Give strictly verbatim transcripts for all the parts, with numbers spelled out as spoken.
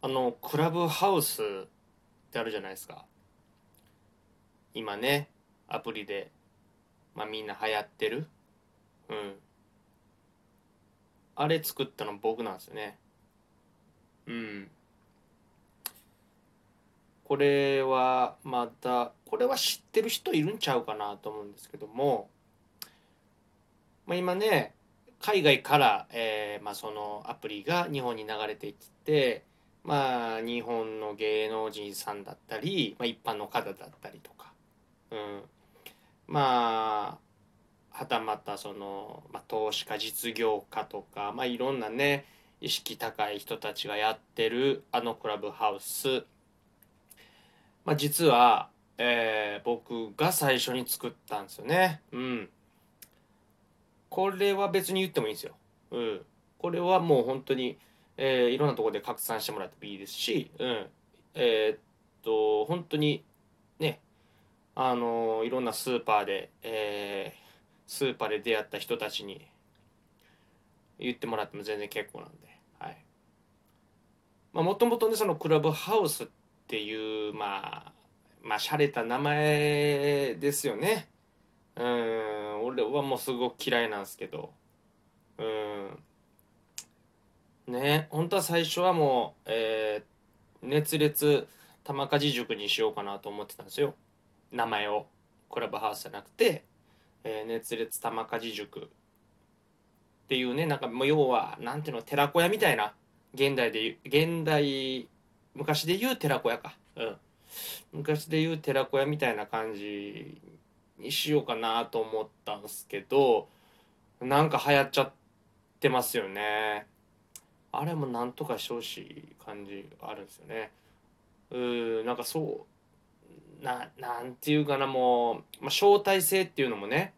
あのクラブハウスってあるじゃないですか。今ね、アプリで、まあ、みんな流行ってる。うん。あれ作ったの僕なんですよね。うん。これはまた、これは知ってる人いるんちゃうかなと思うんですけども、まあ、今ね、海外から、えーまあ、そのアプリが日本に流れてきて、まあ、日本の芸能人さんだったり、まあ、一般の方だったりとか、うん、まあはたまたその、まあ、投資家実業家とか、まあ、いろんなね意識高い人たちがやってるあのクラブハウス、まあ、実は、えー、僕が最初に作ったんですよね。うん。これは別に言ってもいいんですよ。うん。これはもう本当に、えー、いろんなところで拡散してもらってもいいですし、うん。えー、っと、本当にね、あのー、いろんなスーパーで、えー、スーパーで出会った人たちに言ってもらっても全然結構なんで、はい。まあ、もともとね、そのクラブハウスっていう、まあ、まあ、洒落た名前ですよね。うーん、俺はもうすごく嫌いなんですけど、うーん、ね、本当は最初はもう、えー、熱烈玉鍛冶塾にしようかなと思ってたんですよ、名前を。クラブハウスじゃなくて、えー、熱烈玉鍛冶塾っていうね、なんかもう要はなんていうの、寺子屋みたいな、現代でいう現代昔で言う寺子屋か、うん、昔で言う寺子屋みたいな感じにしようかなと思ったんですけど、なんか流行っちゃってますよね。あれもなんとかしてほしい感じあるんですよね。うーなんかそうな、なんていうかな、もう、まあ、招待制っていうのもね、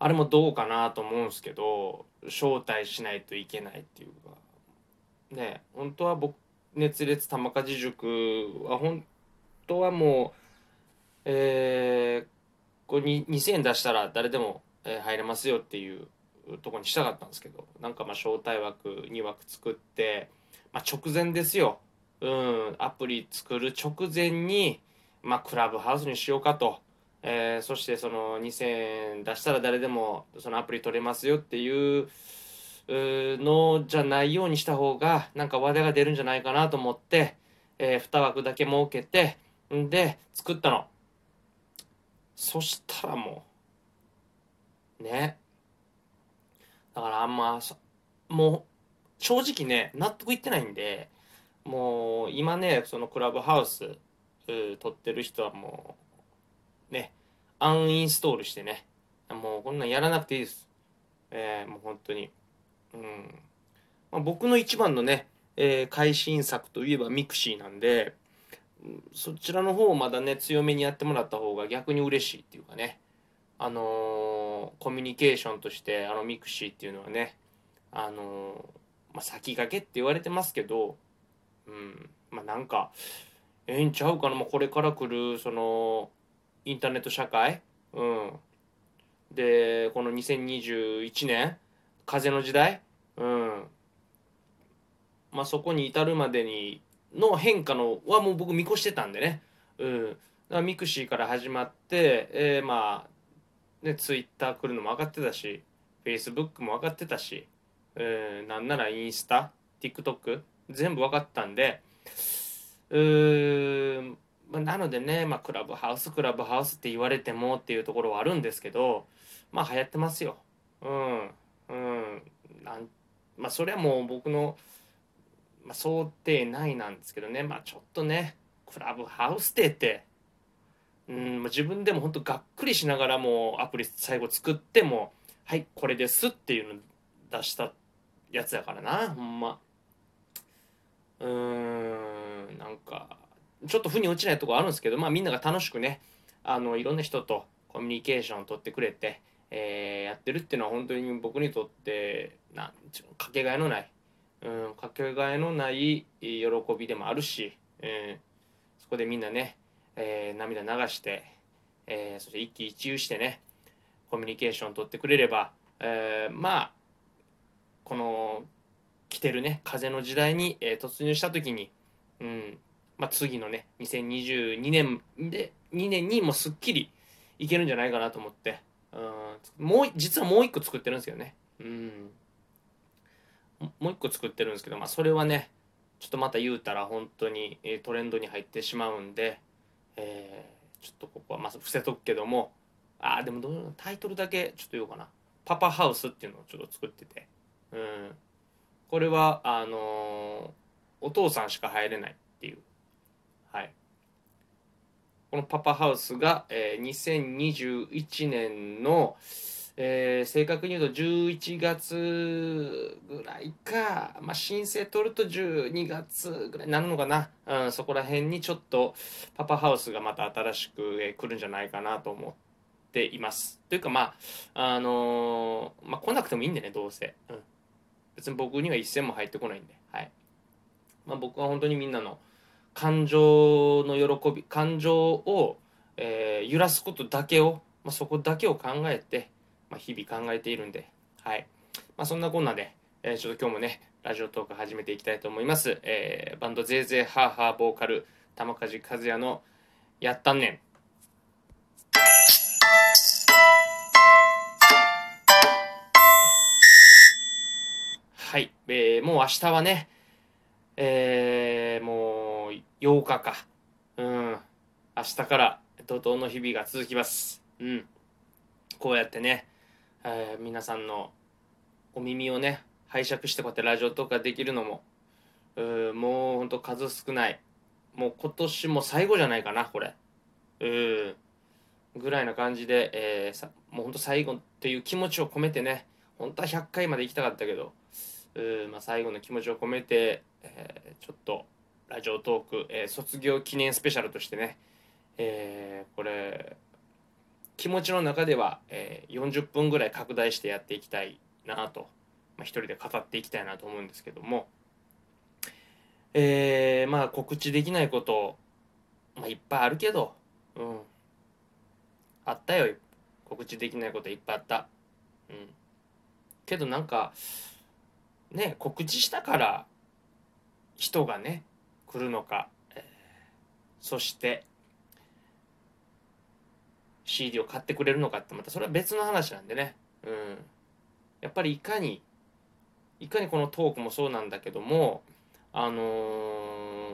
あれもどうかなと思うんですけど、招待しないといけないっていうかね、本当は僕熱烈玉鍛冶塾は本当はもうえー、これにせんえん出したら誰でも入れますよっていうとこにしたかったんですけど、なんかまあ招待枠に枠作って、まあ、直前ですよ、うん、アプリ作る直前に、まあ、クラブハウスにしようかと、えー、そしてそのにせんえん出したら誰でもそのアプリ取れますよっていうのじゃないようにした方がなんか話題が出るんじゃないかなと思って、えー、に枠だけ設けてんで作ったの。そしたらもうね、だからあんまもう正直ね納得いってないんで、もう今ねそのクラブハウス撮ってる人はもうねアンインストールしてね、もうこんなんやらなくていいです。えー、もう本当に、うん、まあ、僕の一番のね、えー、改進策といえばミクシーなんで、そちらの方をまだね強めにやってもらった方が逆に嬉しいっていうかね、あのー、コミュニケーションとしてあのミクシーっていうのはね、あのーまあ、先駆けって言われてますけど、うん、まあなんかええんちゃうかな、もうこれから来るそのインターネット社会、うん、でこのにせんにじゅういちねん風の時代、うん、まあそこに至るまでにの変化のはもう僕見越してたんでね、うん、だからミクシーから始まって、えー、まあねツイッター来るのも分かってたし、フェイスブックも分かってたし、えー、なんならインスタ、TikTok 全部分かったんで、うーん、まあ、なのでね、まあクラブハウスクラブハウスって言われてもっていうところはあるんですけど、まあ流行ってますよ。うんうん、なんまあそれはもう僕のまあ、想定内なんですけどね、まあちょっとねクラブハウスでって、うん、自分でもほんとがっくりしながらもうアプリ最後作ってもはいこれですっていうの出したやつやからな、ほんま、うーん、なんかちょっと腑に落ちないところあるんですけど、まあみんなが楽しくねあのいろんな人とコミュニケーションを取ってくれて、えー、やってるっていうのは本当に僕にとってなんかけがえのない、うん、かけがえのない喜びでもあるし、えー、そこでみんなね、えー、涙流して、えー、そして一喜一憂してねコミュニケーション取ってくれれば、えー、まあこの来てるね風の時代に、えー、突入した時に、うんまあ、次のねにせんにじゅうにねんでにねんにもうすっきりいけるんじゃないかなと思って、うん、もう実はもう一個作ってるんですけどね、うん、もう一個作ってるんですけど、まあ、それはねちょっとまた言うたら本当にトレンドに入ってしまうんで、えー、ちょっとここはまず伏せとくけども、あーでもどういうのタイトルだけちょっと言おうかな。パパハウスっていうのをちょっと作ってて、うん、これはあのー、お父さんしか入れないっていう、はい、このパパハウスが、えー、にせんにじゅういちねんの、えー、正確に言うとじゅういちがつぐらいか、まあ、申請取るとじゅうにがつぐらいになるのかな、うん、そこら辺にちょっとパパハウスがまた新しく、えー、来るんじゃないかなと思っていますというか、まああのー、まあ来なくてもいいんでねどうせ、うん、別に僕には一銭も入ってこないんで、はいまあ、僕は本当にみんなの感情の喜び感情を、えー、揺らすことだけを、まあ、そこだけを考えて、まあ、日々考えているんで、はいまあ、そんなこんなで、えー、ちょっと今日もねラジオトーク始めていきたいと思います。えー、バンドゼーゼーハーハーボーカル玉梶和也のやったんねん。はい、えー、もう明日はね、えー、もうようかか、うん、明日から怒涛の日々が続きます。うん、こうやってね、えー、皆さんのお耳をね拝借してこうやってラジオとかできるのも、うん、もうほんと数少ない、もう今年も最後じゃないかなこれ、うん、ぐらいな感じで、えー、さもうほんと最後っていう気持ちを込めてね、本当はひゃっかいまで行きたかったけど。まあ、最後の気持ちを込めて、えー、ちょっとラジオトーク、えー、卒業記念スペシャルとしてね、えー、これ気持ちの中では、えー、よんじゅっぷんぐらい拡大してやっていきたいなと、まあ、一人で語っていきたいなと思うんですけども、えー、まあ告知できないこと、まあ、いっぱいあるけど、うん、あったよ告知できないこといっぱいあった、うん、けどなんかね、告知したから人がね来るのか、えー、そして シーディー を買ってくれるのかってまたそれは別の話なんでね、うん、やっぱりいかにいかにこのトークもそうなんだけども、あのー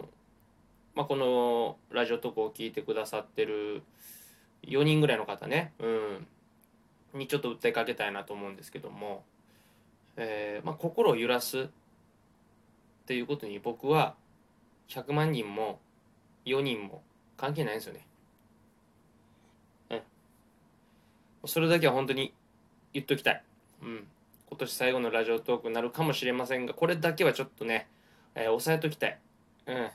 まあ、このラジオトークを聞いてくださってるよにんぐらいの方ね、うん、にちょっと訴えかけたいなと思うんですけども、えーまあ、心を揺らすっていうことに僕はひゃくまんにんもよにんも関係ないんですよね、うん、それだけは本当に言っときたい、うん、今年最後のラジオトークになるかもしれませんがこれだけはちょっとね、えー、抑えときたい、うん、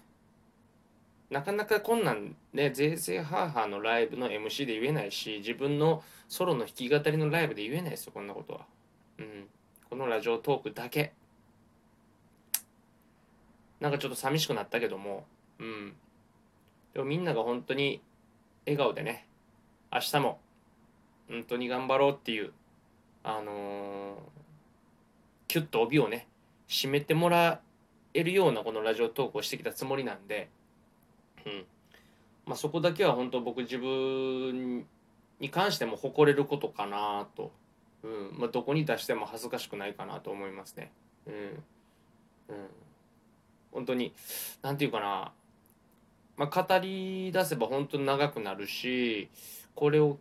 なかなかこんなんねゼーゼーハーハーのライブの エムシー で言えないし自分のソロの弾き語りのライブで言えないですよこんなことは、うんこのラジオトークだけなんかちょっと寂しくなったけども、うん、でもみんなが本当に笑顔でね明日も本当に頑張ろうっていうあのー、キュッと帯をね締めてもらえるようなこのラジオトークをしてきたつもりなんで、うんまあ、そこだけは本当僕自分に関しても誇れることかなとうんまあ、どこに出しても恥ずかしくないかなと思いますね、うんうん、本当になんていうかな、まあ、語り出せば本当に長くなるしこれを、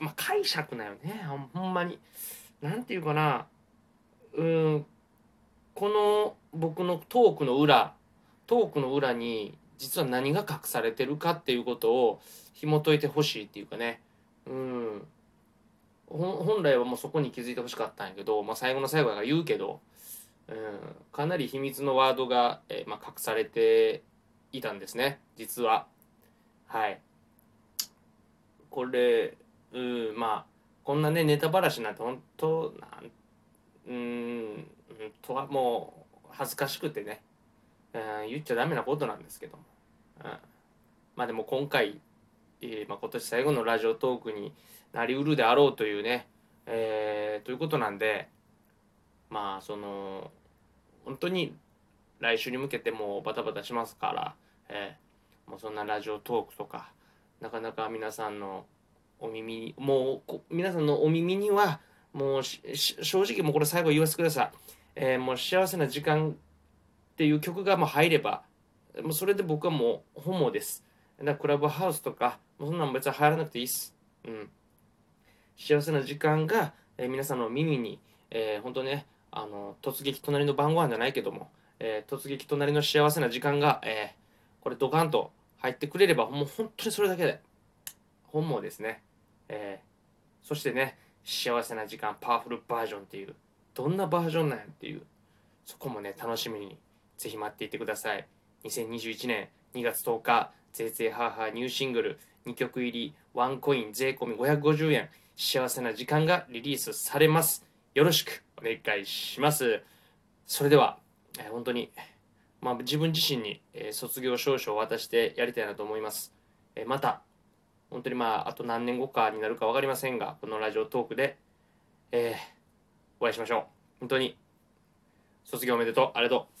まあ、解釈だよねほんまになんていうかな、うん、この僕のトークの裏トークの裏に実は何が隠されてるかっていうことを紐解いてほしいっていうかね、うん本来はもうそこに気づいてほしかったんやけど、まあ、最後の最後が言うけど、うん、かなり秘密のワードが、えーまあ、隠されていたんですね実は、はい、これ、うん、まあこんなねネタばらしなんて本当なんうーんとはもう恥ずかしくてね、うん、言っちゃダメなことなんですけども、うん、まあでも今回、えーまあ、今年最後のラジオトークになりうるであろうというね、えー、ということなんでまあその本当に来週に向けてもうバタバタしますから、えー、もうそんなラジオトークとかなかなか皆さんのお耳もう皆さんのお耳にはもう正直もうこれ最後言わせてください、えー、もう幸せな時間っていう曲がもう入ればもうそれで僕はもうホモです。だからクラブハウスとかもうそんなの別に入らなくていいっす、うん、幸せな時間が、えー、皆さんの耳に、えー、ほんとねあの突撃隣の晩ご飯じゃないけども、えー、突撃隣の幸せな時間が、えー、これドカンと入ってくれればもう本当にそれだけで本望ですね、えー、そしてね幸せな時間パワフルバージョンっていうどんなバージョンなんやっていうそこもね楽しみにぜひ待っていてください。にせんにじゅういちねんにがつとおかぜいぜいハーハーニューシングルにきょく入りワンコイン税込みごひゃくごじゅうえん幸せな時間がリリースされます。よろしくお願いします。それでは、えー、本当に、まあ、自分自身に、えー、卒業証書を渡してやりたいなと思います、えー、また本当にまああと何年後かになるか分かりませんがこのラジオトークで、えー、お会いしましょう。本当に卒業おめでとう。ありがとう。